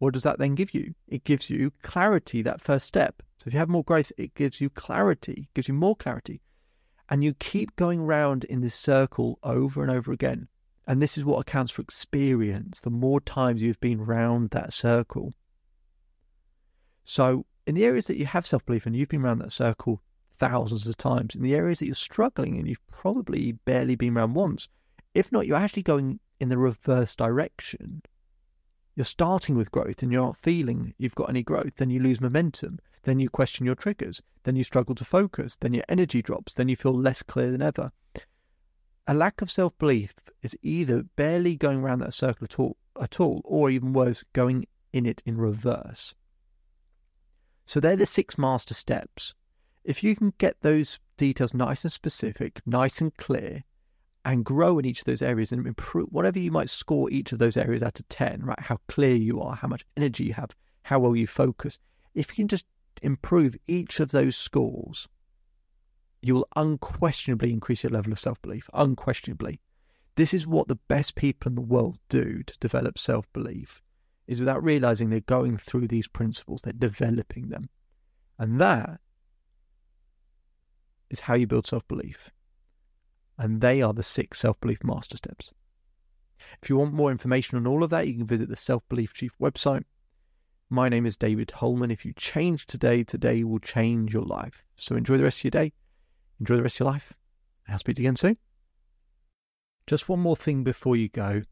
what does that then give you? It gives you clarity, that first step. So if you have more growth, it gives you clarity, gives you more clarity. And you keep going round in this circle over and over again. And this is what accounts for experience, the more times you've been round that circle. So in the areas that you have self-belief and you've been around that circle thousands of times, in the areas that you're struggling and you've probably barely been around once, if not, you're actually going in the reverse direction. You're starting with growth and you're not feeling you've got any growth, then you lose momentum, then you question your triggers, then you struggle to focus, then your energy drops, then you feel less clear than ever. A lack of self-belief is either barely going around that circle at all, or even worse, going in it in reverse. So they're the 6 master steps. If you can get those details nice and specific, nice and clear, and grow in each of those areas and improve whatever you might score each of those areas out of 10, right? How clear you are, how much energy you have, how well you focus. If you can just improve each of those scores, you will unquestionably increase your level of self-belief, unquestionably. This is what the best people in the world do to develop self-belief, is without realizing they're going through these principles, they're developing them. And that is how you build self-belief. And they are the 6 self-belief master steps. If you want more information on all of that, you can visit the Self-Belief Chief website. My name is David Hulman. If you change today, today will change your life. So enjoy the rest of your day. Enjoy the rest of your life. And I'll speak to you again soon. Just one more thing before you go.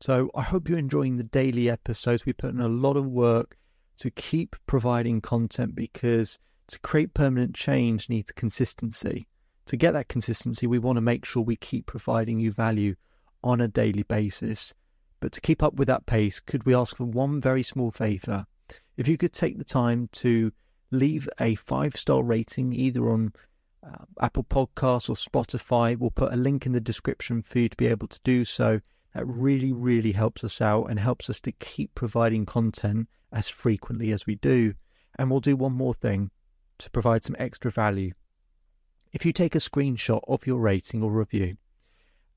So I hope you're enjoying the daily episodes. We put in a lot of work to keep providing content, because to create permanent change needs consistency. To get that consistency, we want to make sure we keep providing you value on a daily basis. But to keep up with that pace, could we ask for one very small favour? If you could take the time to leave a 5-star rating either on Apple Podcasts or Spotify, we'll put a link in the description for you to be able to do so. That really, really helps us out and helps us to keep providing content as frequently as we do. And we'll do one more thing to provide some extra value. If you take a screenshot of your rating or review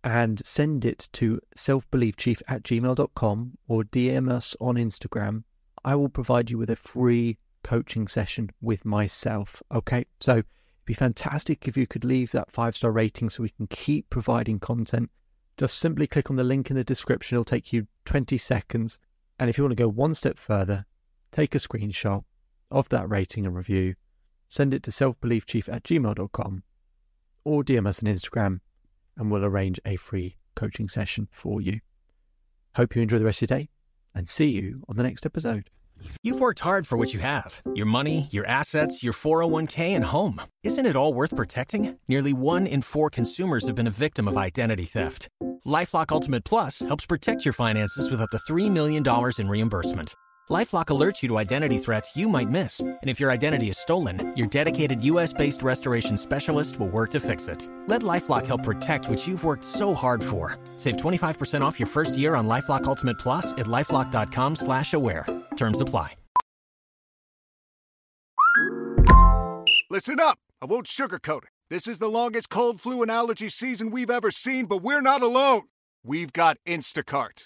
and send it to selfbeliefchief@gmail.com or DM us on Instagram, I will provide you with a free coaching session with myself. Okay, so it'd be fantastic if you could leave that 5-star rating so we can keep providing content. Just simply click on the link in the description. It'll take you 20 seconds And if you want to go one step further, take a screenshot of that rating and review, send it to selfbeliefchief@gmail.com or DM us on Instagram and we'll arrange a free coaching session for you. Hope you enjoy the rest of your day and see you on the next episode. You've worked hard for what you have, your money, your assets, your 401k, and home. Isn't it all worth protecting? Nearly 1 in 4 consumers have been a victim of identity theft. LifeLock Ultimate Plus helps protect your finances with up to $3 million in reimbursement. LifeLock alerts you to identity threats you might miss. And if your identity is stolen, your dedicated U.S.-based restoration specialist will work to fix it. Let LifeLock help protect what you've worked so hard for. Save 25% off your first year on LifeLock Ultimate Plus at LifeLock.com/aware. Terms apply. Listen up. I won't sugarcoat it. This is the longest cold, flu, and allergy season we've ever seen, but we're not alone. We've got Instacart.